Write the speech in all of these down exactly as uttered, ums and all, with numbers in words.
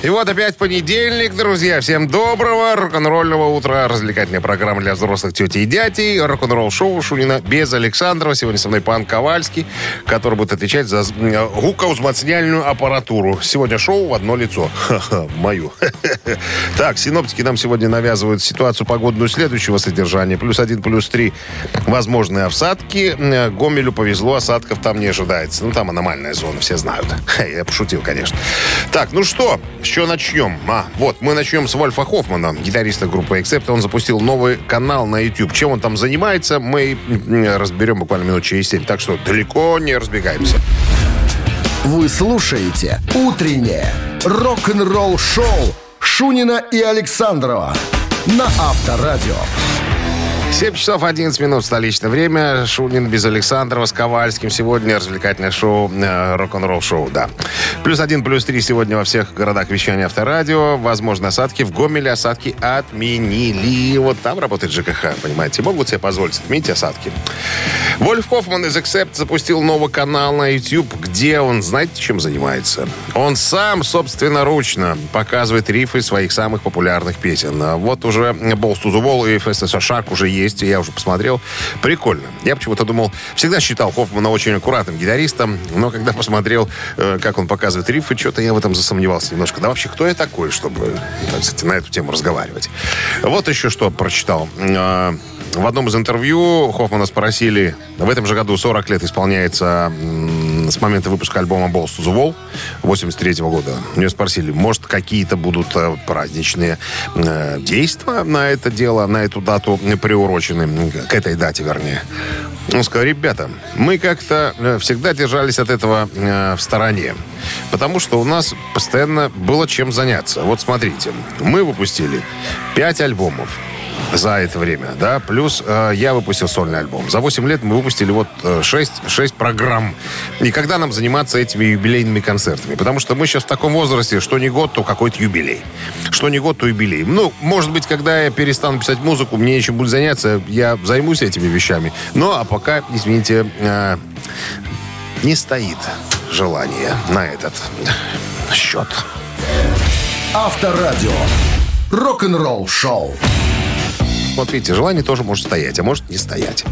И вот опять понедельник, друзья. Всем доброго рок-н-ролльного утра. Развлекательная программа для взрослых тетей и дядей. Рок-н-ролл шоу Шунина без Александрова. Сегодня со мной пан Ковальский, который будет отвечать за гукоузмацняльную аппаратуру. Сегодня шоу в одно лицо. Ха-ха, мою. Так, синоптики нам сегодня навязывают ситуацию погодную следующего содержания. Плюс один, плюс три. Возможные осадки. Гомелю повезло, осадков там не ожидается. Ну, там аномальная зона, все знают. Я пошутил, конечно. Так, ну что... Еще начнем. А, вот, мы начнем с Вольфа Хоффмана, гитариста группы Accept. Он запустил новый канал на YouTube. Чем он там занимается, мы разберем буквально минут через семь. Так что далеко не разбегаемся. Вы слушаете «Утреннее рок-н-ролл-шоу» Шунина и Александрова на Авторадио. семь часов одиннадцать минут столичное время. Шунин без Александрова с Ковальским. Сегодня развлекательное шоу, э, рок-н-ролл шоу, да. Плюс один, плюс три сегодня во всех городах вещания Авторадио. Возможно, осадки. В Гомеле осадки отменили. Вот там работает ЖКХ, понимаете. Могут себе позволить отменить осадки. Вольф Хоффман из Accept запустил новый канал на YouTube, где он, знаете, чем занимается? Он сам, собственноручно, показывает рифы своих самых популярных песен. Вот уже Balls to the Wall и эф эс эс Shark уже есть, я уже посмотрел. Прикольно. Я почему-то думал, всегда считал Хоффмана очень аккуратным гитаристом, но когда посмотрел, как он показывает рифы, что-то я в этом засомневался немножко. Да вообще, кто я такой, чтобы, так сказать, на эту тему разговаривать? Вот еще что прочитал. В одном из интервью Хоффмана спросили, в этом же году сорок лет исполняется с момента выпуска альбома «Balls to the Wall» восемьдесят третьего года. У него спросили, может, какие-то будут праздничные действия на это дело, на эту дату приурочены, к этой дате, вернее. Он сказал, ребята, мы как-то всегда держались от этого в стороне, потому что у нас постоянно было чем заняться. Вот смотрите, мы выпустили пять альбомов. За это время, да, плюс э, я выпустил сольный альбом. За восемь лет мы выпустили вот шесть программ. И когда нам заниматься этими юбилейными концертами? Потому что мы сейчас в таком возрасте, что не год, то какой-то юбилей. Что не год, то юбилей. Ну, может быть, когда я перестану писать музыку, мне нечем будет заняться, я займусь этими вещами. Ну, а пока, извините, э, не стоит желание на этот счет. Авторадио. Рок-н-ролл шоу. Вот видите, желание тоже может стоять, а может не стоять.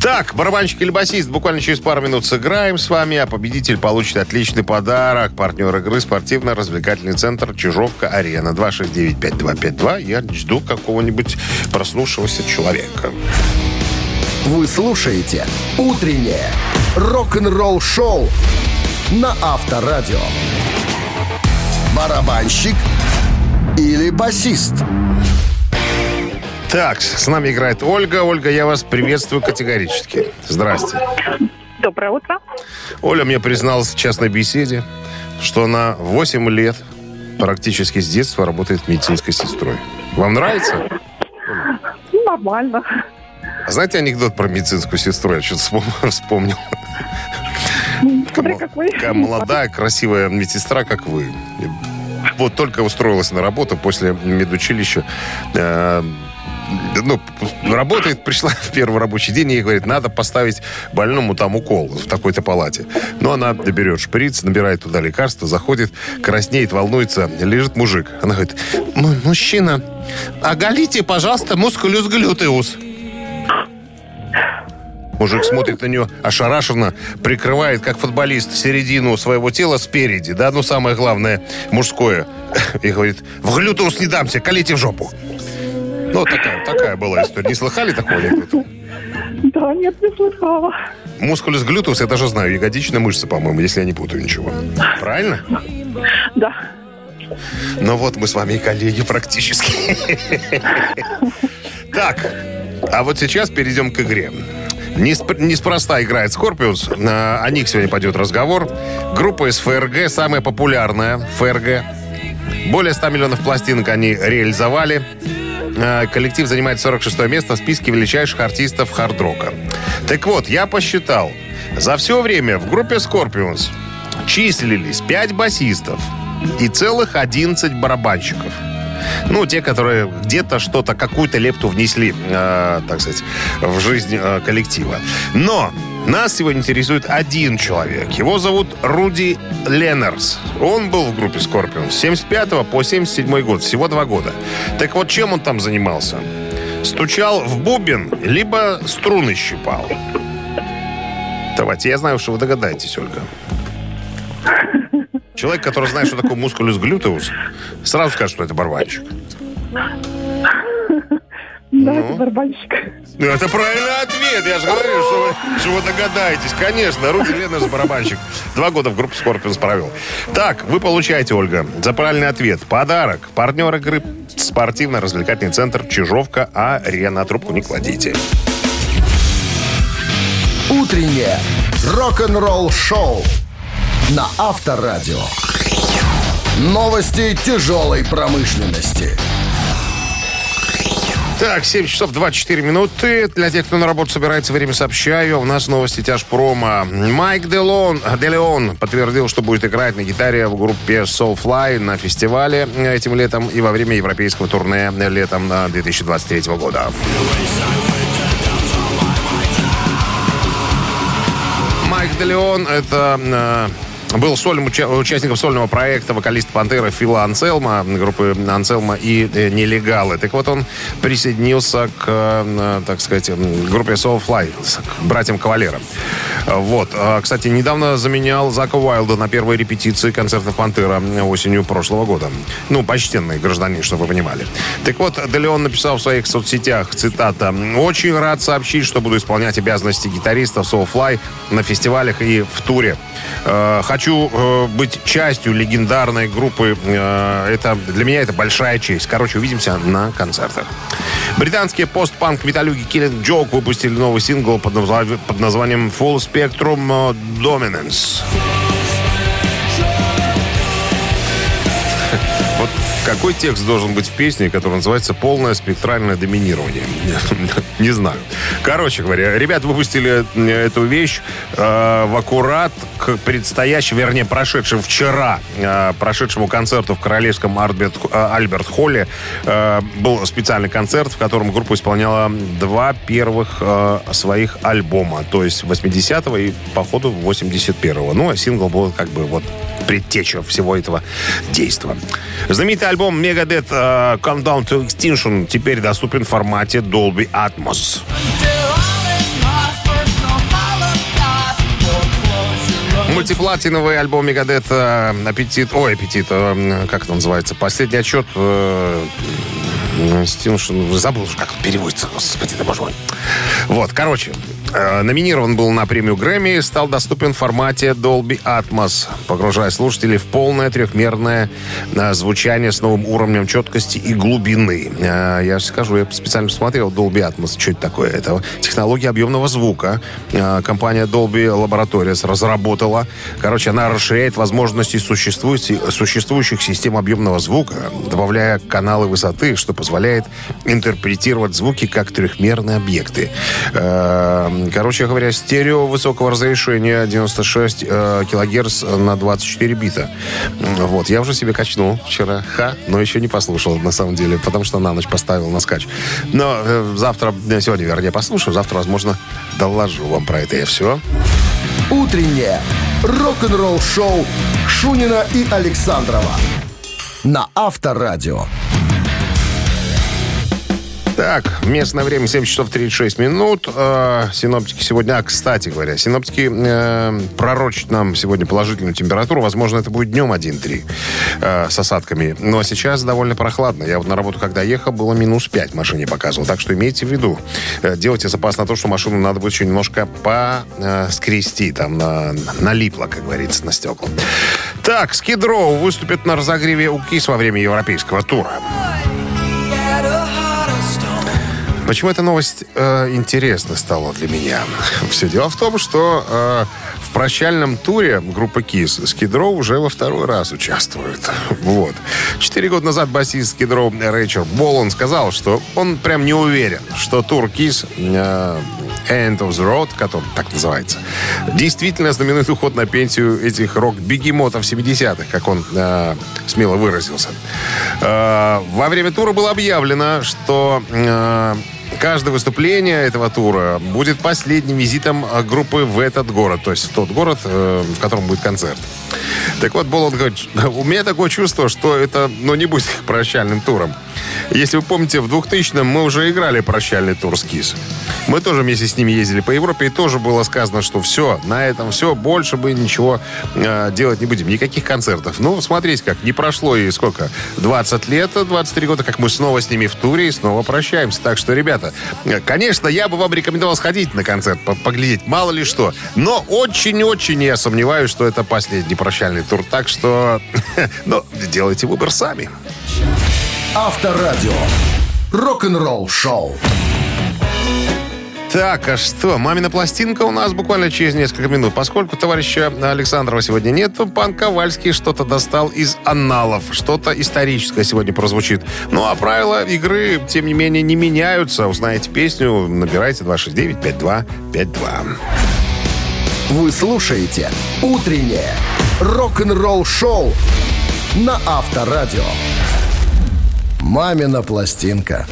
Так, барабанщик или басист, буквально через пару минут сыграем с вами, а победитель получит отличный подарок. Партнер игры — спортивно-развлекательный центр «Чижовка-Арена». два шесть девять пять два пять два. Я жду какого-нибудь проснувшегося человека. Вы слушаете «Утреннее рок-н-ролл-шоу» на Авторадио. Барабанщик или басист? Так, с нами играет Ольга. Ольга, я вас приветствую категорически. Здрасте. Доброе утро. Оля мне призналась в частной беседе, что она восемь лет практически с детства работает медицинской сестрой. Вам нравится? Ну, нормально. А знаете анекдот про медицинскую сестру? Я что-то вспомнил. Смотри, как вы. Такая молодая, красивая медсестра, как вы. Вот только устроилась на работу после медучилища. Ну, работает, пришла в первый рабочий день, и ей говорит, надо поставить больному там укол в такой-то палате. Ну, она берет шприц, набирает туда лекарство, заходит, краснеет, волнуется, лежит мужик. Она говорит, мужчина, оголите, пожалуйста, мускулюс глютеус. Мужик смотрит на нее ошарашенно, прикрывает, как футболист, середину своего тела спереди, да, ну, самое главное, мужское, и говорит, в глютеус не дамся, колите в жопу. Ну, такая, такая была история. Не слыхали такого анекдота? Да, нет, не слыхала. Мускулюс глютеус, я даже знаю, ягодичная мышца, по-моему, если я не путаю ничего. Правильно? Да. Ну вот, мы с вами и коллеги практически. Так, а вот сейчас перейдем к игре. Неспроста играет Scorpions. О них сегодня пойдет разговор. Группа из ФРГ, самая популярная ФРГ. Более ста миллионов пластинок они реализовали. Коллектив занимает сорок шестое место в списке величайших артистов хард-рока. Так вот, я посчитал. За все время в группе Scorpions числились пять басистов и целых одиннадцать барабанщиков. Ну, те, которые где-то что-то, какую-то лепту внесли, э, так сказать, в жизнь э, коллектива. Но нас сегодня интересует один человек. Его зовут Руди Леннерс. Он был в группе Scorpions с семьдесят пятого по семьдесят седьмой год. Всего два года. Так вот, чем он там занимался? Стучал в бубен, либо струны щипал? Давайте, я знаю, что вы догадаетесь, Ольга. Человек, который знает, что такое мускулюс глютеус, сразу скажет, что это барабанщик. Да, ну, это барабанщик. Это правильный ответ. Я же говорю, что вы, что вы догадаетесь. Конечно, Руди Леннерс барабанщик. Два года в группе Scorpions провел. Так, вы получаете, Ольга, за правильный ответ подарок. Партнер игры — спортивно-развлекательный центр Чижовка-Арена. Трубку не кладите. Утреннее рок-н-ролл-шоу на Авторадио. Новости тяжелой промышленности. Так, семь часов двадцать четыре минуты. Для тех, кто на работу собирается, время сообщаю. У нас новости тяжпрома. Майк Де Леон, Де Леон подтвердил, что будет играть на гитаре в группе Soulfly на фестивале этим летом и во время европейского турне летом две тысячи двадцать третьего года. Майк Де Леон — это... был сольным уча- участником сольного проекта вокалиста «Пантеры» Фила Анселма, группы «Анселма» и э, «Нелегалы». Так вот, он присоединился к, э, так сказать, группе «Soulfly», к братьям Кавалера. Вот. Кстати, недавно заменял Зака Уайлда на первой репетиции концертов «Пантера» осенью прошлого года. Ну, почтенный гражданин, чтобы вы понимали. Так вот, Де Леон написал в своих соцсетях, цитата: «Очень рад сообщить, что буду исполнять обязанности гитариста в «Soulfly» на фестивалях и в туре. Хочу Хочу э, быть частью легендарной группы. Э, это, для меня это большая честь. Короче, увидимся на концертах». Британские постпанк-металюги Killing Joke выпустили новый сингл под, назв... под названием «Full Spectrum Dominance». Вот какой текст должен быть в песне, которая называется «Полное спектральное доминирование»? Не знаю. Короче говоря, ребята выпустили эту вещь э, в аккурат к предстоящему, вернее, прошедшему вчера, э, прошедшему концерту в Королевском Альберт, э, Альберт-Холле. Э, был специальный концерт, в котором группа исполняла два первых э, своих альбома, то есть восьмидесятого и, по ходу, восемьдесят первого. Ну, а сингл был как бы вот предтеча всего этого действа. Знаменитый альбом Megadeth uh, Countdown to Extinction теперь доступен в формате Dolby Atmos. Мультиплатиновый альбом Megadeth «Аппетит». Ой, «Аппетит». Как это называется? «Последний отчет». Extinction. Забыл, как переводится. Господи, да боже мой. Вот, короче. Номинирован был на премию Грэмми, стал доступен в формате Dolby Atmos, погружая слушателей в полное трехмерное звучание с новым уровнем четкости и глубины. Я скажу, я специально посмотрел Dolby Atmos, что это такое. Это технология объемного звука. Компания Dolby Laboratories разработала. Короче, она расширяет возможности существующих систем объемного звука, добавляя каналы высоты, что позволяет интерпретировать звуки как трехмерные объекты. Короче говоря, стерео высокого разрешения девяносто шесть э, килогерц на двадцать четыре бита. Вот, я уже себе качнул вчера, ха, но еще не послушал, на самом деле, потому что на ночь поставил на скач. Но э, завтра, сегодня, вернее, послушаю, завтра, возможно, доложу вам про это. И все. Утреннее рок-н-ролл-шоу Шунина и Александрова на Авторадио. Так, местное время семь часов тридцать шесть минут. Э, синоптики сегодня... А, кстати говоря, синоптики э, пророчат нам сегодня положительную температуру. Возможно, это будет днем один-три э, с осадками. Но сейчас довольно прохладно. Я вот на работу, когда ехал, было минус пять, машине показывал. Так что имейте в виду. Э, делайте запас на то, что машину надо будет еще немножко поскрести. Там на, налипло, как говорится, на стекла. Так, Skid Row выступит на разогреве у Kiss во время европейского тура. Почему эта новость э, интересна стала для меня? Все дело в том, что э, в прощальном туре группы Kiss Skid Row уже во второй раз участвует. Вот. Четыре года назад басист Skid Row Рэйчел Болон сказал, что он прям не уверен, что тур Kiss э, End of the Road, который так называется, действительно знаменует уход на пенсию этих рок-бегемотов семидесятых, как он э, смело выразился. Э, во время тура было объявлено, что... Э, Каждое выступление этого тура будет последним визитом группы в этот город, то есть в тот город, в котором будет концерт. Так вот, Болон говорит, у меня такое чувство, что это, ну, не будет прощальным туром. Если вы помните, в двухтысячном мы уже играли прощальный тур с Kiss. Мы тоже вместе с ними ездили по Европе, и тоже было сказано, что все, на этом все, больше мы ничего э, делать не будем, никаких концертов. Ну, смотрите как, не прошло и сколько, двадцать лет, двадцать три года, как мы снова с ними в туре и снова прощаемся. Так что, ребята, конечно, я бы вам рекомендовал сходить на концерт, поглядеть, мало ли что. Но очень-очень я сомневаюсь, что это последний прощальный тур. Так что, ну, делайте выбор сами. Авторадио. Рок-н-ролл шоу. Так, а что? Мамина пластинка у нас буквально через несколько минут. Поскольку товарища Александрова сегодня нет, то пан Ковальский что-то достал из анналов. Что-то историческое сегодня прозвучит. Ну, а правила игры, тем не менее, не меняются. Узнаете песню, набирайте два шесть девять пять два пять два. Вы слушаете «Утреннее рок-н-ролл-шоу» на Авторадио. «Мамина пластинка».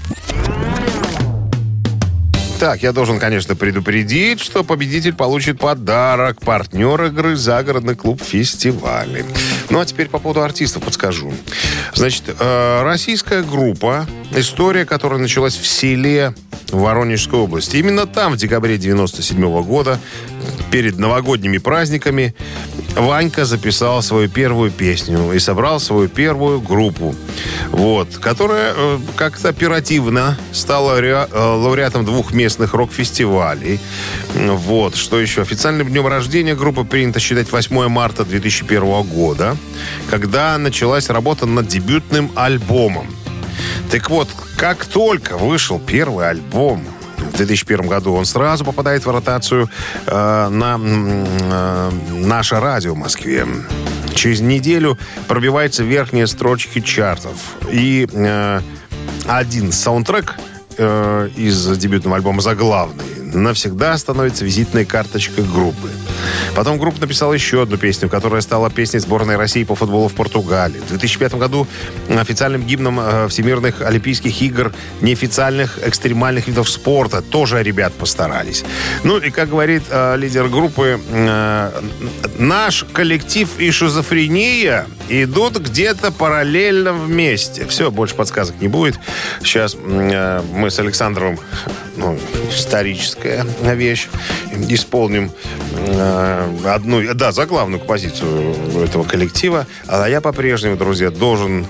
Так, я должен, конечно, предупредить, что победитель получит подарок. Партнер игры — загородный клуб «Фестивали». Ну, а теперь по поводу артистов подскажу. Значит, российская группа, история которая началась в селе Воронежской области. Именно там в декабре девяносто седьмого года, перед новогодними праздниками, Ванька записал свою первую песню и собрал свою первую группу. Вот, которая как-то оперативно стала лауреатом двух местных рок-фестивалей. Вот, что еще? Официальным днем рождения группы принято считать восьмое марта две тысячи первого года, когда началась работа над дебютным альбомом. Так вот, как только вышел первый альбом в две тысячи первом году, он сразу попадает в ротацию э, на э, «Наше радио» в Москве. Через неделю пробиваются верхние строчки чартов. И э, один саундтрек э, из дебютного альбома, заглавный, навсегда становится визитной карточкой группы. Потом группа написала еще одну песню, которая стала песней сборной России по футболу в Португалии. В две тысячи пятом году официальным гимном Всемирных Олимпийских игр неофициальных экстремальных видов спорта тоже ребят постарались. Ну и, как говорит э, лидер группы, э, наш коллектив и шизофрения идут где-то параллельно вместе. Все, больше подсказок не будет. Сейчас э, мы с Александровым, ну, историческая вещь, исполним э, одну, да, заглавную композицию этого коллектива. А я по-прежнему, друзья, должен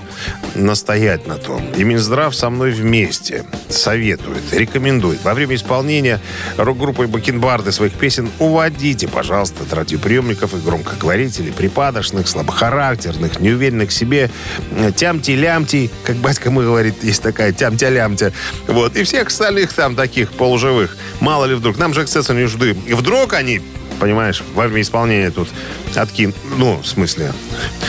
настоять на том. И Минздрав со мной вместе советует, рекомендует. Во время исполнения рок-группой «Бакенбарды» своих песен уводите, пожалуйста, от радиоприемников и громкоговорителей, припадочных, слабохарактерных, неуверенных в себе, тямти-лямти, как батька мой говорит, есть такая тямтя-лямтя. Вот. И всех остальных там таких полуживых. Мало ли вдруг. Нам же эксцессы не жды. И вдруг они, понимаешь, во время исполнения тут откинут. Ну, в смысле,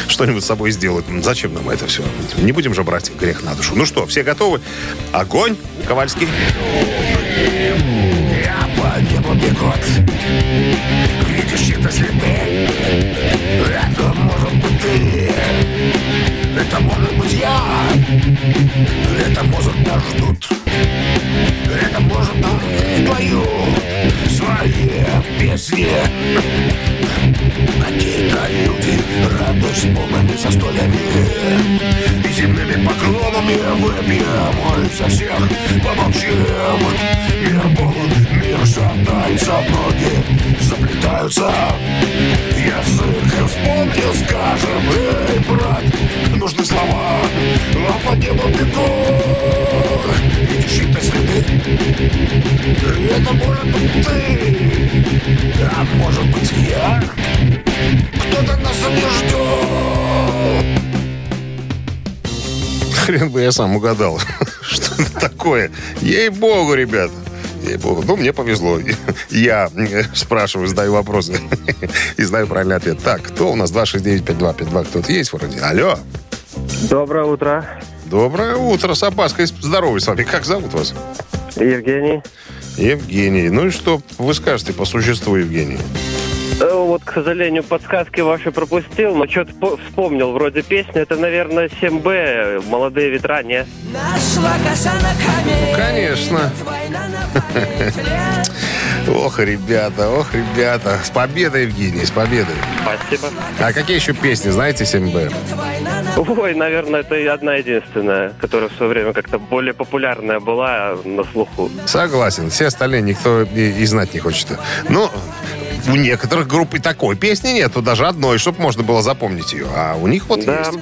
что-нибудь с собой сделают. Зачем нам это все? Не будем же брать грех на душу. Ну что, все готовы? Огонь, Ковальский. Я погибу, бегут. Видишь чьи-то следы. Это может быть ты. Это может быть я. Это может нас ждут. Это может нам твою свои песни. Какие-то люди радуются полными застольями и земными поклонами. Выпьем, молимся всех, помолчим. Мир полон, мир шатается, ноги заплетаются. Язык вспомнил, скажем, эй, брат, нужны слова. А по небу бегут, видишь чьи-то следы. Это может быть ты, а может быть я. Кто-то нас не ждет. Хрен бы я сам угадал, что такое. Ей-богу, ребята. Ей-богу. Ну, мне повезло. Я спрашиваю, задаю вопросы и знаю правильный ответ. Так, кто у нас? два шесть девять пять два пять два. Кто-то есть вроде? Алло. Доброе утро. Доброе утро. С опаской здороваюсь с вами. Как зовут вас? Евгений. Евгений. Ну и что вы скажете по существу, Евгений? Вот, к сожалению, подсказки ваши пропустил, но что-то вспомнил. Вроде песни. Это, наверное, семь бэ «Молодые ветра», не? Ну, конечно. Ох, ребята, ох, ребята. С победой, Евгений, с победой. Спасибо. А какие еще песни, знаете, семь бэ? Ой, наверное, это одна единственная, которая в свое время как-то более популярная была на слуху. Согласен. Все остальные никто и знать не хочет. Ну, у некоторых групп и такой песни нету, даже одной, чтобы можно было запомнить ее. А у них вот да. есть.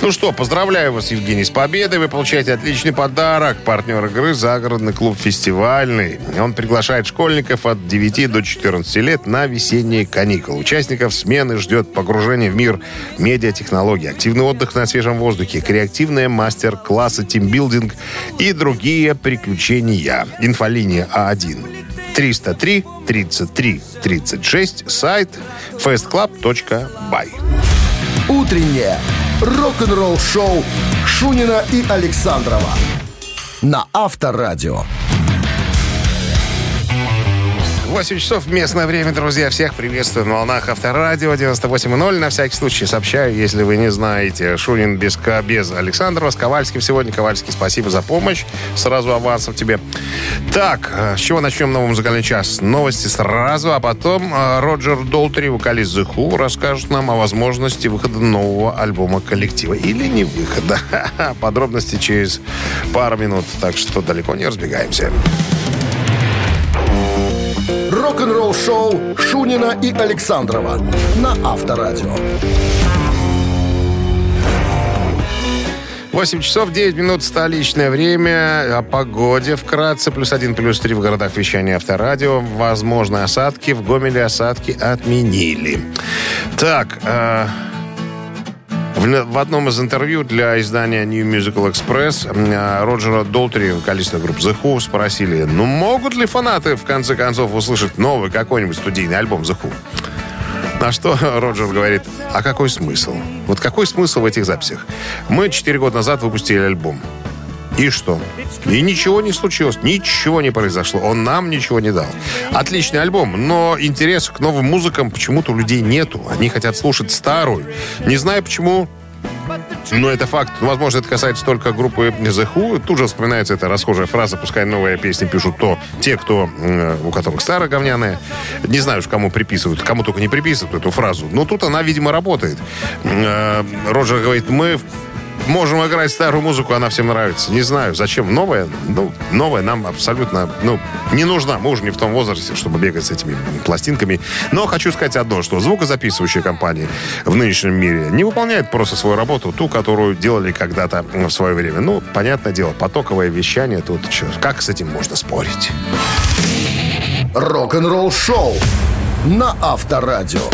Ну что, поздравляю вас, Евгений, с победой. Вы получаете отличный подарок. Партнер игры — загородный клуб «Фестивальный». Он приглашает школьников от девяти до четырнадцати лет на весенние каникулы. Участников смены ждет погружение в мир медиатехнологий, активный отдых на свежем воздухе, креативные мастер-классы, тимбилдинг и другие приключения. Инфолиния А один. триста три тридцать три тридцать шесть, сайт festclub точка by. Утреннее рок-н-ролл-шоу Шунина и Александрова на Авторадио. восемь часов местное время, друзья. Всех приветствую на волнах Авторадио девяносто восемь ноль. На всякий случай сообщаю, если вы не знаете. Шунин без К, без Александрова. С Ковальским сегодня. Ковальский, спасибо за помощь. Сразу авансов тебе. Так, с чего начнем новый музыкальный час? Новости сразу, а потом Роджер Долтри, вокалист The Who, расскажет нам о возможности выхода нового альбома коллектива. Или не выхода. Подробности через пару минут. Так что далеко не разбегаемся. Рок-н-ролл-шоу Шунина и Александрова на Авторадио. восемь часов девять минут, столичное время. О погоде вкратце. Плюс один, плюс три в городах вещания Авторадио. Возможны осадки. В Гомеле осадки отменили. Так... Э- В одном из интервью для издания New Musical Express Роджера Долтри, вокалиста группы The Who, спросили, ну могут ли фанаты в конце концов услышать новый какой-нибудь студийный альбом The Who? На что Роджер говорит, а какой смысл? Вот какой смысл в этих записях? Мы четыре года назад выпустили альбом. И что? И ничего не случилось, ничего не произошло. Он нам ничего не дал. Отличный альбом, но интереса к новым музыкам почему-то у людей нету. Они хотят слушать старую. Не знаю почему, но это факт. Возможно, это касается только группы The Who. Тут же вспоминается эта расхожая фраза, пускай новые песни пишут то те, кто, у которых старые говняные. Не знаю уж, кому приписывают, кому только не приписывают эту фразу. Но тут она, видимо, работает. Роджер говорит, мы... можем играть старую музыку, она всем нравится. Не знаю, зачем новая? Ну, новая нам абсолютно, ну, не нужна. Мы уже не в том возрасте, чтобы бегать с этими пластинками. Но хочу сказать одно, что звукозаписывающие компании в нынешнем мире не выполняют просто свою работу, ту, которую делали когда-то в свое время. Ну, понятное дело, потоковое вещание тут. Как с этим можно спорить? Рок-н-ролл шоу на Авторадио.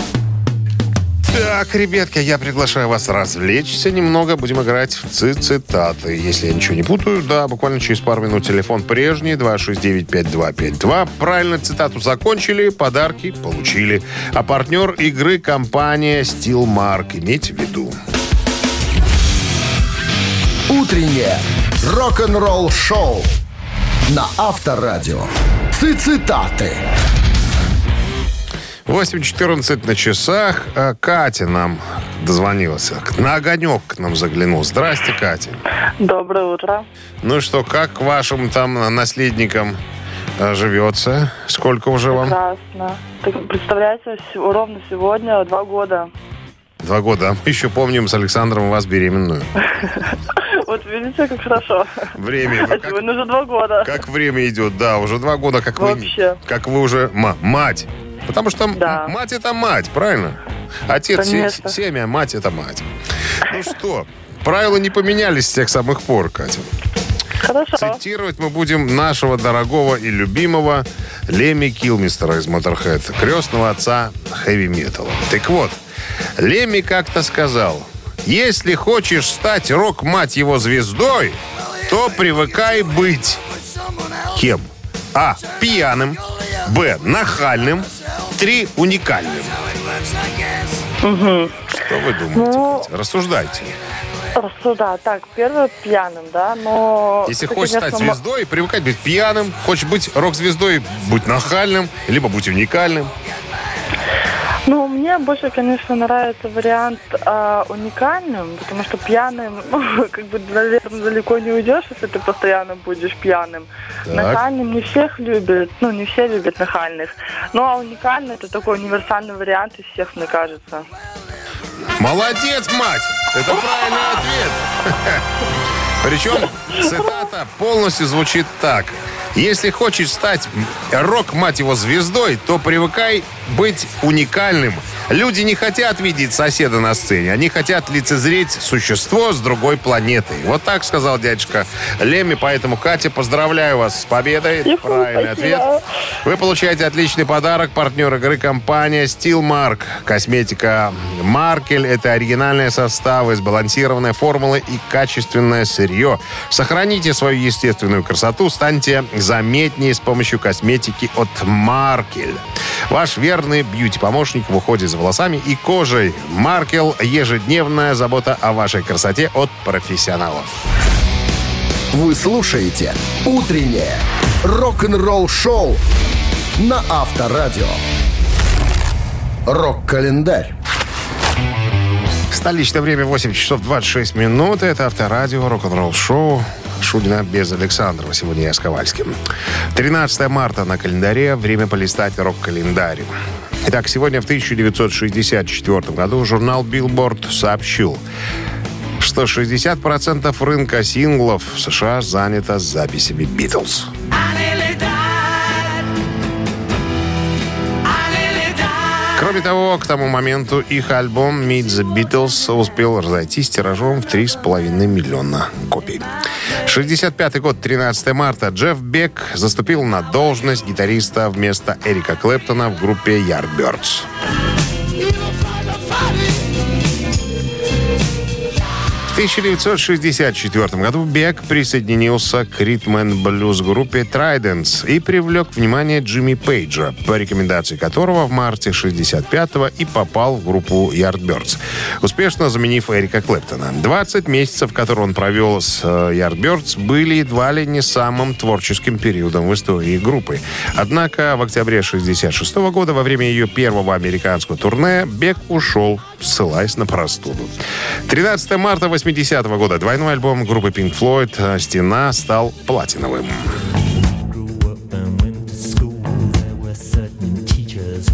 Так, ребятки, я приглашаю вас развлечься немного. Будем играть в цитаты. Если я ничего не путаю, да, буквально через пару минут телефон прежний, два шесть девять пять два пять два. Правильно цитату закончили, подарки получили. А партнер игры — компания Steelmark. Имейте в виду. Утреннее рок-н-ролл шоу на Авторадио. Цитаты. восемь четырнадцать на часах. Катя нам дозвонилась. На огонек к нам заглянул. Здрасте, Катя. Доброе утро. Ну что, как вашим там наследникам живется? Сколько уже Прекрасно. Вам? Прекрасно. Представляете, ровно сегодня два года. Два года. А мы еще помним с Александром вас беременную. Вот видите, как хорошо. Время. А сегодня уже два года. Как время идет, да. Уже два года, как вы... Вообще. Как вы уже мать. Потому что да. мать — это мать, правильно? Отец — семя, мать — это мать. Ну что, правила не поменялись с тех самых пор, Катя. Хорошо. Цитировать мы будем нашего дорогого и любимого Лемми Килмистера из Motorhead, крестного отца хэви-металла. Так вот, Лемми как-то сказал, если хочешь стать рок-мать его звездой, то привыкай быть... Кем? А. Пьяным. Б. Нахальным. Три. Уникальным. Угу. Что вы думаете? Ну... Рассуждайте. Рассуждать. Так, первое, пьяным, да, но... Если ты, хочешь конечно, стать звездой, м- привыкать быть пьяным, хочешь быть рок-звездой, будь нахальным, либо будь уникальным. Ну, мне больше, конечно, нравится вариант э, уникальным, потому что пьяным, ну, как бы, наверное, далеко не уйдешь, если ты постоянно будешь пьяным. Так. Нахальным не всех любят, ну, не все любят нахальных. Ну, а уникальный – это такой универсальный вариант из всех, мне кажется. Молодец, мать! Это правильный ответ. Причем цитата полностью звучит так. Если хочешь стать рок, мать его, звездой, то привыкай быть уникальным. Люди не хотят видеть соседа на сцене. Они хотят лицезреть существо с другой планеты. Вот так сказал дядюшка Лемми. Поэтому, Катя, поздравляю вас с победой. Правильный ответ. Вы получаете отличный подарок. Партнер игры компания Steelmark. Косметика Маркель. Это оригинальные составы, сбалансированные формулы и качественное сырье. Сохраните свою естественную красоту. Станьте заметнее с помощью косметики от Маркель. Ваш верный бьюти-помощник в уходе за волосами и кожей. Маркель. Ежедневная забота о вашей красоте от профессионалов. Вы слушаете «Утреннее рок-н-ролл-шоу» на Авторадио. Рок-календарь. Столичное время восемь часов двадцать шесть минут. Это Авторадио, рок-н-ролл-шоу. Шунина без Александрова. Сегодня я с Ковальским. тринадцатого марта на календаре. Время полистать рок-календарь. Итак, сегодня в тысяча девятьсот шестьдесят четвертом году журнал Billboard сообщил, что шестьдесят процентов рынка синглов в США занято записями «Битлз». Кроме того, к тому моменту их альбом «Meet the Beatles» успел разойтись тиражом в три с половиной миллиона копий. шестьдесят пятый год, тринадцатого марта, Джефф Бек заступил на должность гитариста вместо Эрика Клэптона в группе Yardbirds. В тысяча девятьсот шестьдесят четвертом году Бек присоединился к ритм-энд-блюз-группе Tridents и привлек внимание Джимми Пейджа, по рекомендации которого в марте шестьдесят пятого и попал в группу Yardbirds, успешно заменив Эрика Клэптона. двадцать месяцев, которые он провел с Yardbirds, были едва ли не самым творческим периодом в истории группы. Однако в октябре шестьдесят шестого года, во время ее первого американского турне, Бек ушел, ссылаясь на простуду. тринадцатого марта восьмидесятого года двойной альбом группы Pink Floyd «Стена» стал платиновым.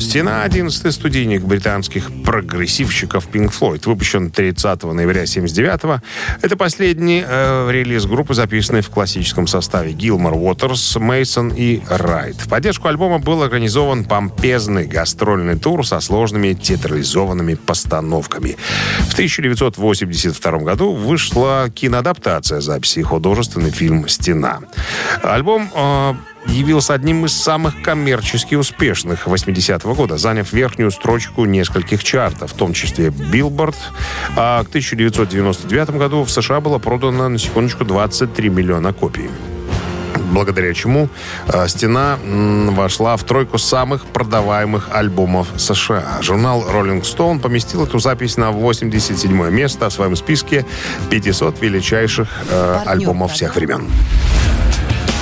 «Стена» — одиннадцатый студийник британских прогрессивщиков Pink Floyd, выпущен тридцатого ноября семьдесят девятого. Это последний э, релиз группы, записанный в классическом составе Гилмор, Уотерс, Мейсон и Райт. В поддержку альбома был организован помпезный гастрольный тур со сложными театрализованными постановками. В тысяча девятьсот восемьдесят втором году вышла киноадаптация записи, художественный фильм «Стена». Альбом... Э, явился одним из самых коммерчески успешных восьмидесятого года, заняв верхнюю строчку нескольких чартов, в том числе Billboard. А к тысяча девятьсот девяносто девятому году в США было продано, на секундочку, двадцать три миллиона копий. Благодаря чему «Стена» вошла в тройку самых продаваемых альбомов США. Журнал Rolling Stone поместил эту запись на восемьдесят седьмое место в своем списке пятисот величайших э, альбомов всех времен.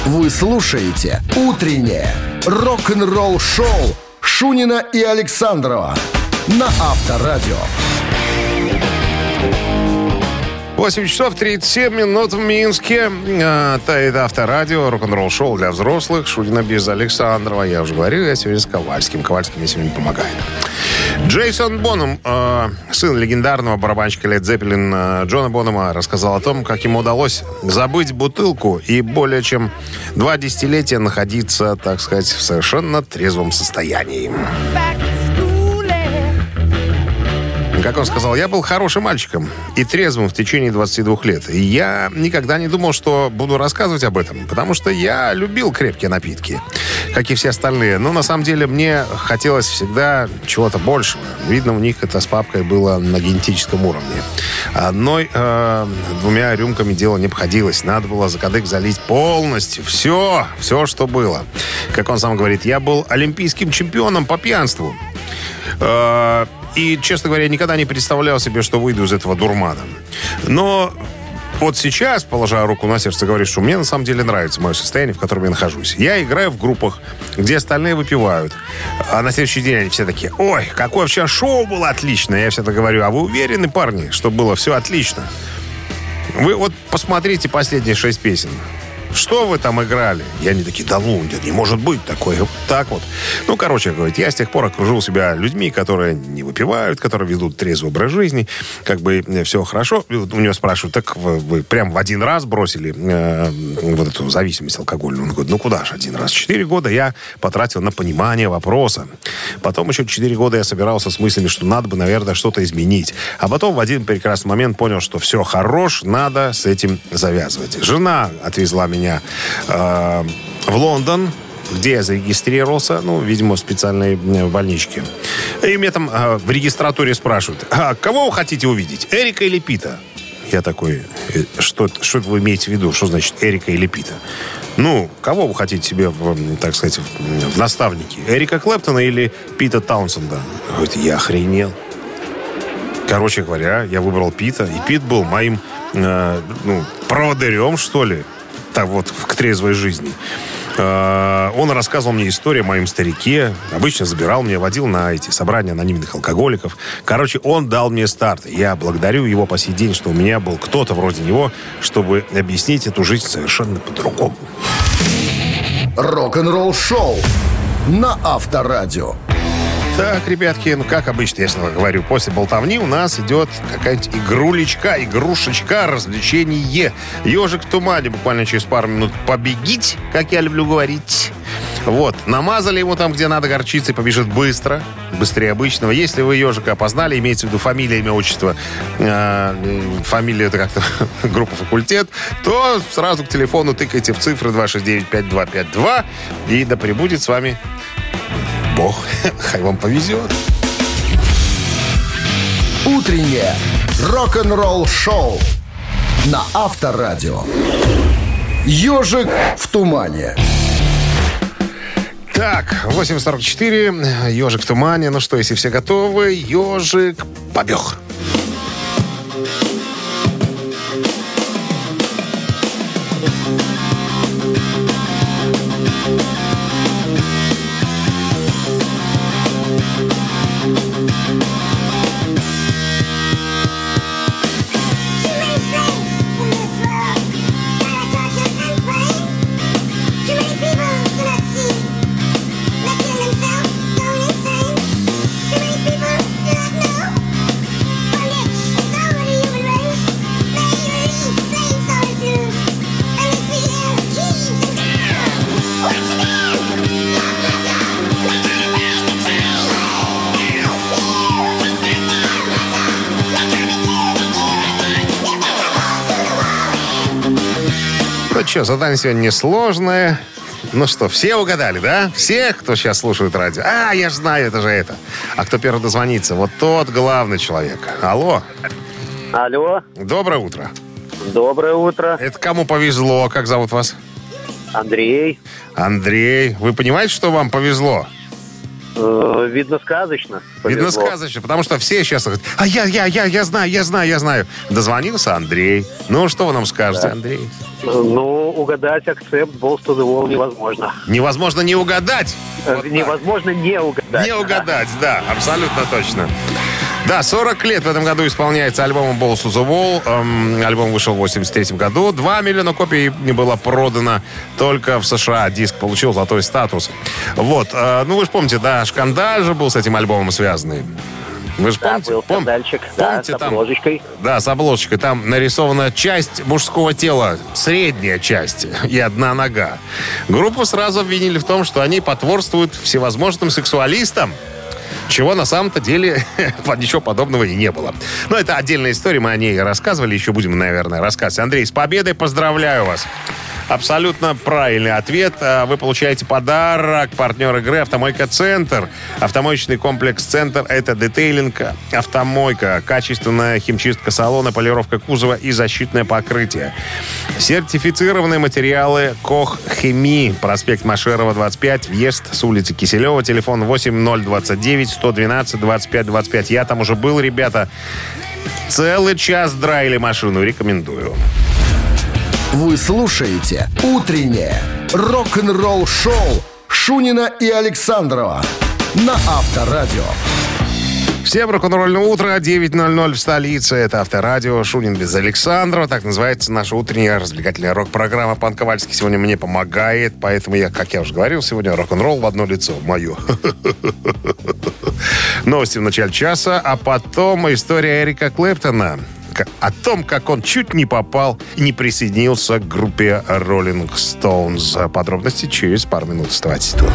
Вы слушаете «Утреннее рок-н-ролл-шоу» Шунина и Александрова на Авторадио. восемь часов тридцать семь минут в Минске. Это Авторадио, рок-н-ролл-шоу для взрослых. Шунина без Александрова. Я уже говорил, я сегодня с Ковальским. Ковальский мне сегодня помогает. Джейсон Бонум, э, сын легендарного барабанщика Led Zeppelin э, Джона Бонума, рассказал о том, как ему удалось забыть бутылку и более чем два десятилетия находиться, так сказать, в совершенно трезвом состоянии. Как он сказал, я был хорошим мальчиком и трезвым в течение двадцати двух лет. И я никогда не думал, что буду рассказывать об этом, потому что я любил крепкие напитки. как и все остальные. Но на самом деле мне хотелось всегда чего-то большего. Видно, у них это с папкой было на генетическом уровне. Одной, э, двумя рюмками дело не обходилось. Надо было за кадык залить полностью все, все, что было. Как он сам говорит, я был олимпийским чемпионом по пьянству. Э, и, честно говоря, никогда не представлял себе, что выйду из этого дурмана. Но... Вот сейчас, положа руку на сердце, говорю, что мне на самом деле нравится мое состояние, в котором я нахожусь. Я играю в группах, где остальные выпивают. А на следующий день они все такие: ой, какое вчера шоу было отличное. Я всегда говорю: а вы уверены, парни, что было все отлично? Вы вот посмотрите последние шесть песен. Что вы там играли? И они такие: да ну, не может быть такое. Вот так вот. Ну, короче, говорит, я с тех пор окружил себя людьми, которые не выпивают, которые ведут трезвый образ жизни. Как бы все хорошо. И вот у него спрашивают: так вы, вы прям в один раз бросили э, вот эту зависимость алкогольную? Он говорит: ну, куда же один раз? Четыре года я потратил на понимание вопроса. Потом еще четыре года я собирался с мыслями, что надо бы, наверное, что-то изменить. А потом в один прекрасный момент понял, что все, хорош, надо с этим завязывать. Жена отвезла меня меня э, в Лондон, где я зарегистрировался, ну, видимо, в специальной больничке. И мне там э, в регистратуре спрашивают: а кого вы хотите увидеть, Эрика или Пита? Я такой: что, что вы имеете в виду, что значит Эрика или Пита? Ну, кого вы хотите себе, в, так сказать, в, в наставники, Эрика Клэптона или Пита Таунсенда? Говорит: я охренел. Короче говоря, я выбрал Пита, и Пит был моим э, ну, проводырем, что ли, вот к трезвой жизни. Он рассказывал мне историю о моем старике. Обычно забирал меня, водил на эти собрания анонимных алкоголиков. Короче, он дал мне старт. Я благодарю его по сей день, что у меня был кто-то вроде него, чтобы объяснить эту жизнь совершенно по-другому. Рок-н-ролл шоу на Авторадио. Так, ребятки, ну как обычно, я снова говорю, после болтовни у нас идет какая-нибудь игрулечка, игрушечка, развлечение. Ежик в тумане, буквально через пару минут побегить, как я люблю говорить. Вот, намазали его там, где надо, горчицей, побежит быстро, быстрее обычного. Если вы ежика опознали, имеется в виду фамилия, имя, отчество, э, фамилия это как-то группа, факультет, то сразу к телефону тыкайте в цифры два шесть девять пять два пять два, и да пребудет с вами... Бог, хай вам повезет. Утреннее рок-н-ролл-шоу на Авторадио. «Ежик в тумане». Так, восемь сорок четыре, «Ежик в тумане». Ну что, если все готовы, «Ежик побег». Что, задание сегодня несложное. Ну что, все угадали, да? Все, кто сейчас слушает радио. А, я же знаю, это же это. А кто первый дозвонится? Вот тот главный человек. Алло. Алло. Доброе утро. Доброе утро. Это кому повезло? Как зовут вас? Андрей. Андрей. Вы понимаете, что вам повезло? Видно сказочно. Повезло. Видно сказочно, потому что все сейчас говорят: а я, я, я, я знаю, я знаю, я знаю. Дозвонился Андрей. Ну, что вы нам скажете, да, Андрей? Ну, угадать Accept, Balls to the Wall невозможно. Невозможно не угадать. Вот невозможно так. не угадать. Не угадать, да, да, абсолютно точно. Да, сорок лет в этом году исполняется альбомом Balls to the Wall. Эм, альбом вышел в восемьдесят третьем году. Два миллиона копий не было продано только в США. Диск получил золотой статус. Вот. Э, ну, вы же помните, да, шкандаль же был с этим альбомом связанный. Вы же да, помните? Был Пом... помните, да, с обложечкой. Там, да, с обложечкой. Там нарисована часть мужского тела, средняя часть и одна нога. Группу сразу обвинили в том, что они потворствуют всевозможным сексуалистам. Чего на самом-то деле ничего подобного и не было. Но это отдельная история, мы о ней рассказывали, еще будем, наверное, рассказывать. Андрей, с победой поздравляю вас. Абсолютно правильный ответ. Вы получаете подарок. Партнер игры «Автомойка Центр». Автомоечный комплекс «Центр» — это детейлинг, автомойка, качественная химчистка салона, полировка кузова и защитное покрытие. Сертифицированные материалы «Коххеми». Проспект Машерова, двадцать пять, въезд с улицы Киселева. Телефон восемь ноль два девять сто двенадцать двадцать пять двадцать пять. Я там уже был, ребята. Целый час драили машину. Рекомендую. Вы слушаете «Утреннее рок-н-ролл-шоу» Шунина и Александрова на Авторадио. Всем рок-н-ролльное утро. девять ноль ноль в столице. Это Авторадио. Шунин без Александрова. Так называется наша утренняя развлекательная рок-программа. Пан Ковальский сегодня мне помогает. Поэтому я, как я уже говорил, сегодня рок-н-ролл в одно лицо. Мое. Новости в начале часа. А потом история Эрика Клэптона. О том, как он чуть не попал и не присоединился к группе Rolling Stones. Подробности через пару минут. Оставайтесь тут.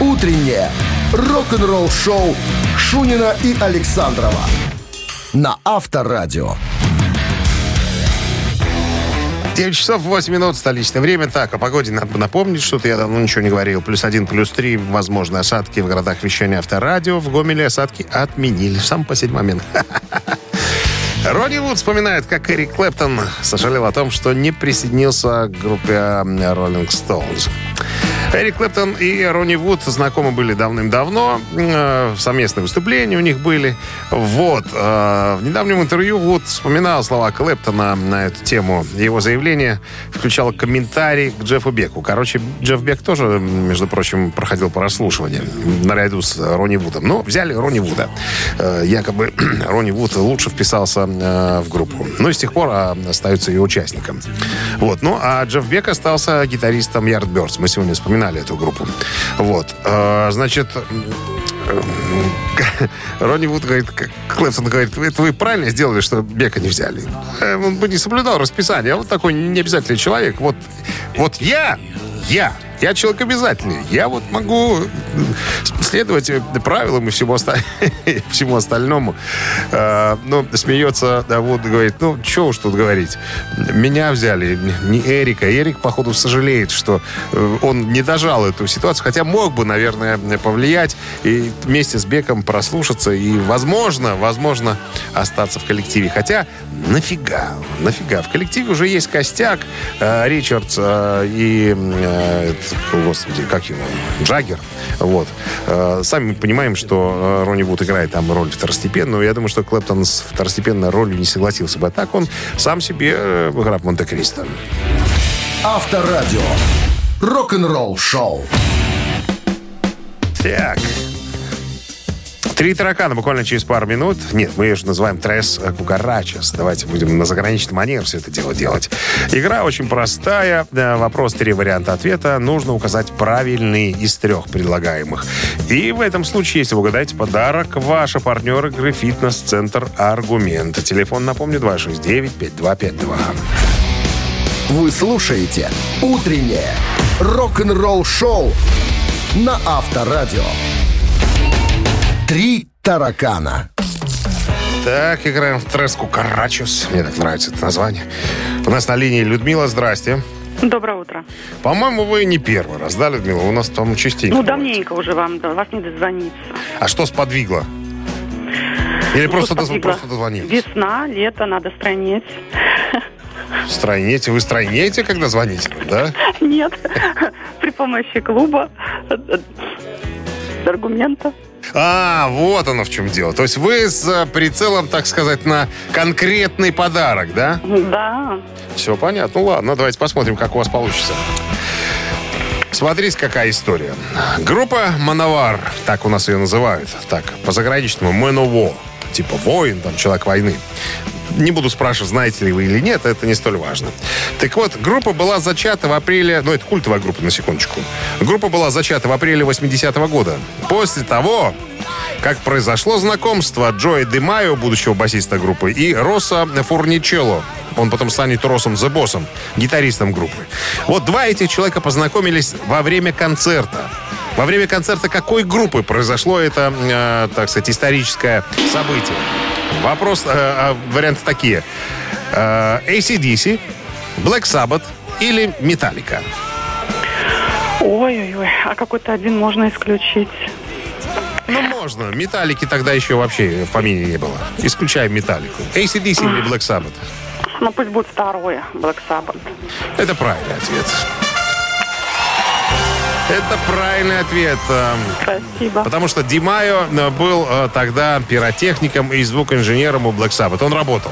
Утреннее рок-н-ролл-шоу Шунина и Александрова на Авторадио. девять часов восемь минут, столичное время. Так, о погоде надо напомнить, что-то я давно ничего не говорил. Плюс один, плюс три, возможные осадки в городах вещания Авторадио. В Гомеле осадки отменили. Сам по сей момент. Ронни Вуд вспоминает, как Эрик Клэптон сожалел о том, что не присоединился к группе Rolling Stones. Эрик Клэптон и Ронни Вуд знакомы были давным-давно. Э, совместные выступления у них были. Вот. Э, в недавнем интервью Вуд вспоминал слова Клэптона на эту тему. Его заявление включало комментарий к Джеффу Беку. Короче, Джефф Бек тоже, между прочим, проходил прослушивание наряду с Ронни Вудом. Но взяли Ронни Вуда. Э, якобы Ронни Вуд лучше вписался э, в группу. Ну и с тех пор э, остается ее участником. Вот. Ну, а Джефф Бек остался гитаристом Yardbirds. Мы сегодня вспоминаем эту группу. Вот. Значит, Ронни Вуд говорит, Клэптон говорит, это вы правильно сделали, что Бека не взяли. Он бы не соблюдал расписание. А вот такой необязательный человек. Вот, вот я, я, я человек обязательный. Я вот могу следовать правилам и всему, оста... всему остальному. Но смеется, да, вот говорит, ну, что уж тут говорить. Меня взяли, не Эрика. Эрик, походу, сожалеет, что он не дожал эту ситуацию, хотя мог бы, наверное, повлиять и вместе с Беком прослушаться и, возможно, возможно, остаться в коллективе. Хотя нафига, нафига. В коллективе уже есть костяк. Ричардс и... Господи, как его? Джаггер. Вот. Сами мы понимаем, что Ронни Вуд играет там роль второстепенную. Я думаю, что Клэптон с второстепенной ролью не согласился бы. А так он сам себе граф Монте-Кристо. Авторадио. Рок-н-ролл шоу. Так. Три таракана буквально через пару минут. Нет, мы ее же называем «Трес Кукарачес». Давайте будем на заграничный манер все это дело делать. Игра очень простая. Вопрос, три варианта ответа. Нужно указать правильный из трех предлагаемых. И в этом случае, если вы угадаете подарок, ваша партнер игры «Фитнес-центр Аргумент». Телефон, напомню, два шесть девять пять два пять два. Вы слушаете «Утреннее рок-н-ролл-шоу» на Авторадио. Три таракана. Так, играем в треску «Карачус». Мне так нравится это название. У нас на линии Людмила. Здрасте. Доброе утро. По-моему, вы не первый раз, да, Людмила? У нас там частенько. Ну, давненько уже вам, да, вас не дозвониться. А что сподвигло? Или ну, просто, дозв... просто дозвонились? Весна, лето, надо стройнеть. Стройнете? Вы стройнете, когда звоните, да? Нет, при помощи клуба, аргумента. А, вот оно в чем дело. То есть вы с прицелом, так сказать, на конкретный подарок, да? Да. Все понятно. Ну ладно, давайте посмотрим, как у вас получится. Смотрите, какая история. Группа «Мановар», так у нас ее называют, так, по-заграничному «Маново», типа воин, там, человек войны. Не буду спрашивать, знаете ли вы или нет, это не столь важно. Так вот, группа была зачата в апреле... Ну, это культовая группа, на секундочку. Группа была зачата в апреле восьмидесятого года. После того, как произошло знакомство Джоэ Де Майо, будущего басиста группы, и Росса Фурничелло. Он потом станет Россом Зе Боссом, гитаристом группы. Вот два этих человека познакомились во время концерта. Во время концерта какой группы произошло это, э, так сказать, историческое событие? Вопрос, э, варианты такие. Э, эй си ди си, Black Sabbath, или Metallica? Ой-ой-ой, а какой-то один можно исключить. Ну, можно. Металлики тогда еще вообще в помине не было. Исключаем Металлику. эй си ди си или Black Sabbath? Ну, пусть будет второе, Black Sabbath. Это правильный ответ. Это правильный ответ. Спасибо. Потому что Де Майо был тогда пиротехником и звукоинженером у Black Sabbath. Он работал.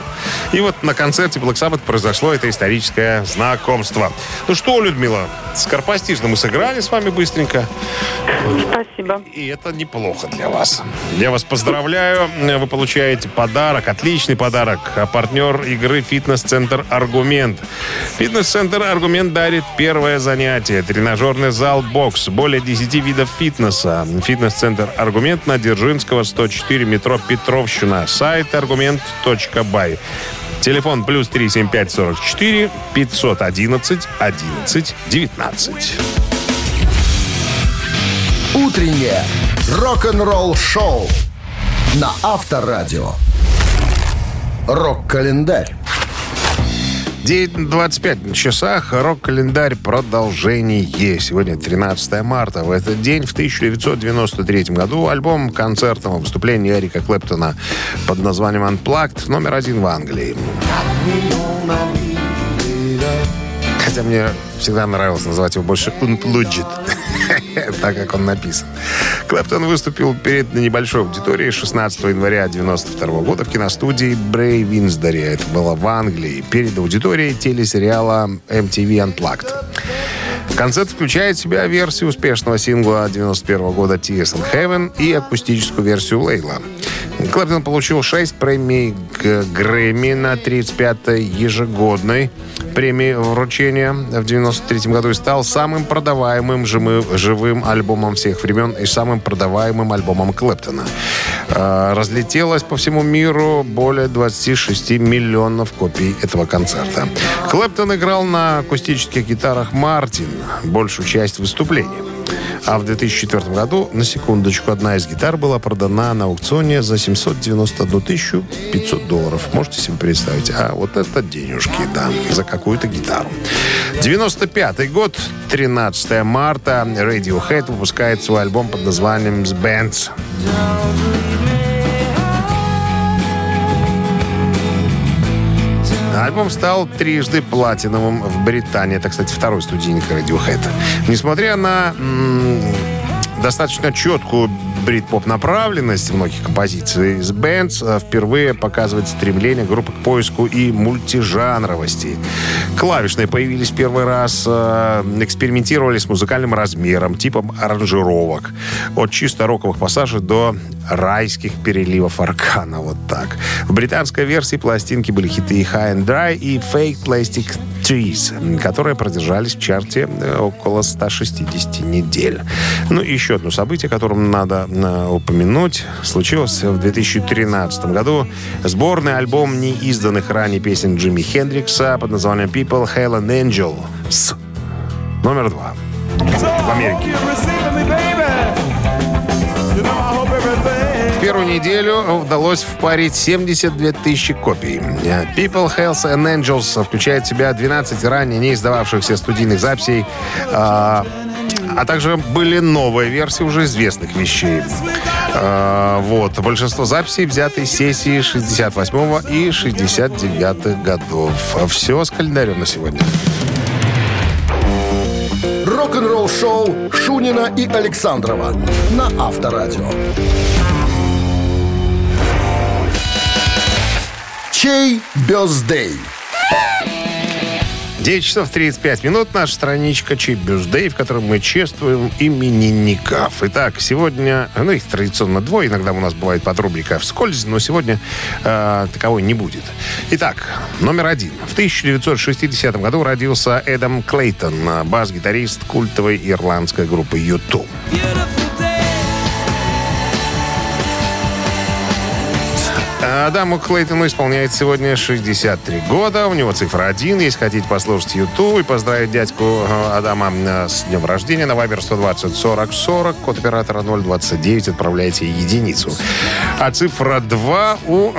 И вот на концерте Black Sabbath произошло это историческое знакомство. Ну что, Людмила, скоропостижно мы сыграли с вами быстренько. Спасибо. И это неплохо для вас. Я вас поздравляю. Вы получаете подарок, отличный подарок. Партнер игры «Фитнес-центр Аргумент». «Фитнес-центр Аргумент» дарит первое занятие. Тренажерный зал «Бокс». Более десяти видов фитнеса. Фитнес-центр «Аргумент» на Дзержинского, сто четыре, метро Петровщина. Сайт аргумент точка бай. Телефон плюс три семь пять сорок четыре пятьсот одиннадцать одиннадцать девятнадцать. Утреннее рок-н-ролл-шоу на Авторадио. Рок-календарь. девять двадцать пять на часах. Рок-календарь. Продолжение. Сегодня тринадцатое марта. В этот день, в тысяча девятьсот девяносто третьем году, альбом концертного выступления Эрика Клэптона под названием «Unplugged» номер один в Англии. Хотя мне всегда нравилось называть его больше «Unplugged», так как он написан. Клэптон выступил перед небольшой аудиторией шестнадцатого января девяносто второго года в киностудии Брейвинсдере. Это было в Англии. Перед аудиторией телесериала эм ти ви Unplugged. Концерт включает в себя версию успешного сингла девяносто первого года «Tears in Heaven» и акустическую версию «Лейла». Клэптон получил шесть премий Грэмми на тридцать пятой ежегодной премии вручения в девяносто третьем году и стал самым продаваемым живым альбомом всех времен и самым продаваемым альбомом Клэптона. Разлетелось по всему миру более двадцати шести миллионов копий этого концерта. Клэптон играл на акустических гитарах «Мартин» большую часть выступления. А в две тысячи четвёртом году, на секундочку, одна из гитар была продана на аукционе за семьсот девяносто одну тысячу пятьсот долларов. Можете себе представить? А вот это денежки, да, за какую-то гитару. девяносто пятый год, тринадцатое марта, Radiohead выпускает свой альбом под названием «The Bands». Альбом стал трижды платиновым в Британии. Это, кстати, второй студийник Radiohead. Несмотря на м- достаточно четкую брит-поп-направленность многих композиций, The Bands впервые показывает стремление группы к поиску и мультижанровости. Клавишные появились в первый раз, э- экспериментировали с музыкальным размером, типом аранжировок. От чисто роковых пассажей до райских переливов аркана. Вот так. В британской версии пластинки были хиты «High and Dry» и «Fake Plastic Trees», которые продержались в чарте около ста шестидесяти недель. Ну и еще одно событие, о котором надо упомянуть, случилось в две тысячи тринадцатом году. Сборный альбом неизданных ранее песен Джимми Хендрикса под названием «People, Hell and Angel» с номер два в Америке. В первую неделю удалось впарить семьдесят две тысячи копий. «People, Hells and Angels» включает в себя двенадцать ранее не издававшихся студийных записей, а, а также были новые версии уже известных вещей. А, вот. Большинство записей взяты из сессии шестьдесят восьмого и шестьдесят девятого годов. Все с календарем на сегодня. Рок-н-ролл-шоу Шунина и Александрова на Авторадио. Чей бёздей? девять часов тридцать пять минут. Наша страничка «Чей бёздей», в которой мы чествуем именинников. Итак, сегодня, ну их традиционно двое, иногда у нас бывает под рубрикой «Вскользь», но сегодня э, таковой не будет. Итак, номер один. В тысяча девятьсот шестидесятом году родился Эдам Клейтон, бас-гитарист культовой ирландской группы «ю ту». Адаму Клейтону исполняется сегодня шестьдесят три года. У него цифра один. Если хотите послушать «ю ту» и поздравить дядьку Адама с днем рождения, на Viber сто двадцать сорок сорок, код оператора ноль двадцать девять, отправляйте единицу. А цифра два у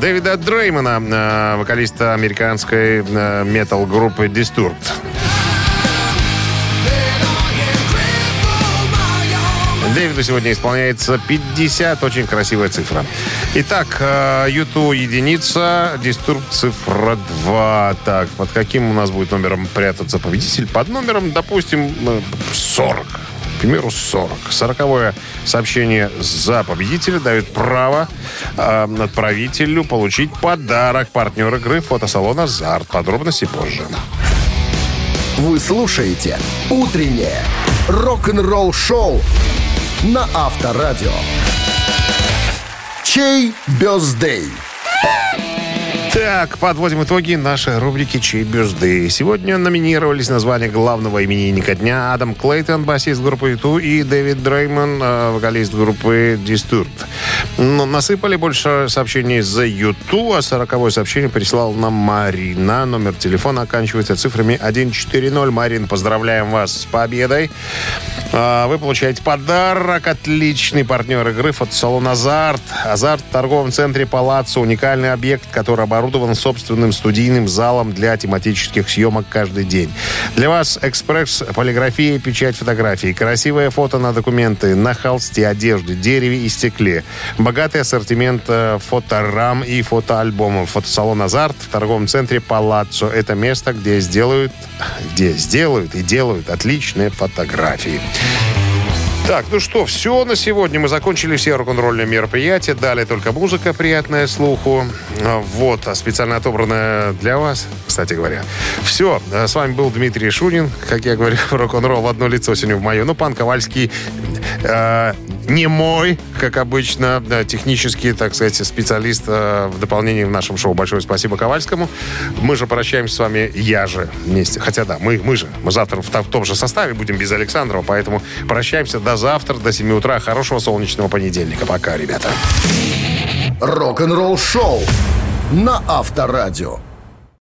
Дэвида Дреймана, вокалиста американской метал-группы Disturbed. Дэвиду сегодня исполняется пятьдесят. Очень красивая цифра. Итак, ю ту единица, Disturbed цифра два. Так, под каким у нас будет номером прятаться победитель? Под номером, допустим, сорок. К примеру, сорок. Сороковое сообщение за победителя дает право э, отправителю получить подарок. Партнер игры — фотосалон «Азарт». Подробности позже. Вы слушаете «Утреннее рок-н-ролл-шоу» на Авторадио. Чей бёздей? Так, подводим итоги нашей рубрики «Чей бюзды». Сегодня номинировались название главного именинника дня: Адам Клейтон, басист группы ю ту, и Дэвид Дрейман, вокалист группы Disturbed. Но насыпали больше сообщений за ю ту, а сороковое сообщение прислал нам Марина. Номер телефона оканчивается цифрами сто сорок. Марин, поздравляем вас с победой. Вы получаете подарок. Отличный партнер игры — фотосалон «Азарт». «Азарт» в торговом центре «Палаццо». Уникальный объект, который оборудован собственным студийным залом для тематических съемок каждый день. Для вас экспресс, полиграфия, печать фотографий, красивое фото на документы, на холсте, одежде, дереве и стекле. Богатый ассортимент фоторам и фотоальбомов. Фотосалон «Азарт» в торговом центре «Палаццо». Это место, где сделают, где сделают и делают отличные фотографии. Так, ну что, все на сегодня. Мы закончили все рок-н-ролльные мероприятия. Далее только музыка, приятная слуху. Вот, специально отобранная для вас, кстати говоря. Все, с вами был Дмитрий Шунин. Как я говорю, рок-н-ролл в одно лицо сегодня в мою. Ну, пан Ковальский э, не мой, как обычно. Да, технический, так сказать, специалист э, в дополнении в нашем шоу. Большое спасибо Ковальскому. Мы же прощаемся с вами, я же вместе. Хотя да, мы, мы же. Мы завтра в, в том же составе будем без Александрова. Поэтому прощаемся до завтра, до семи утра. Хорошего солнечного понедельника. Пока, ребята. Рок-н-ролл шоу на Авторадио.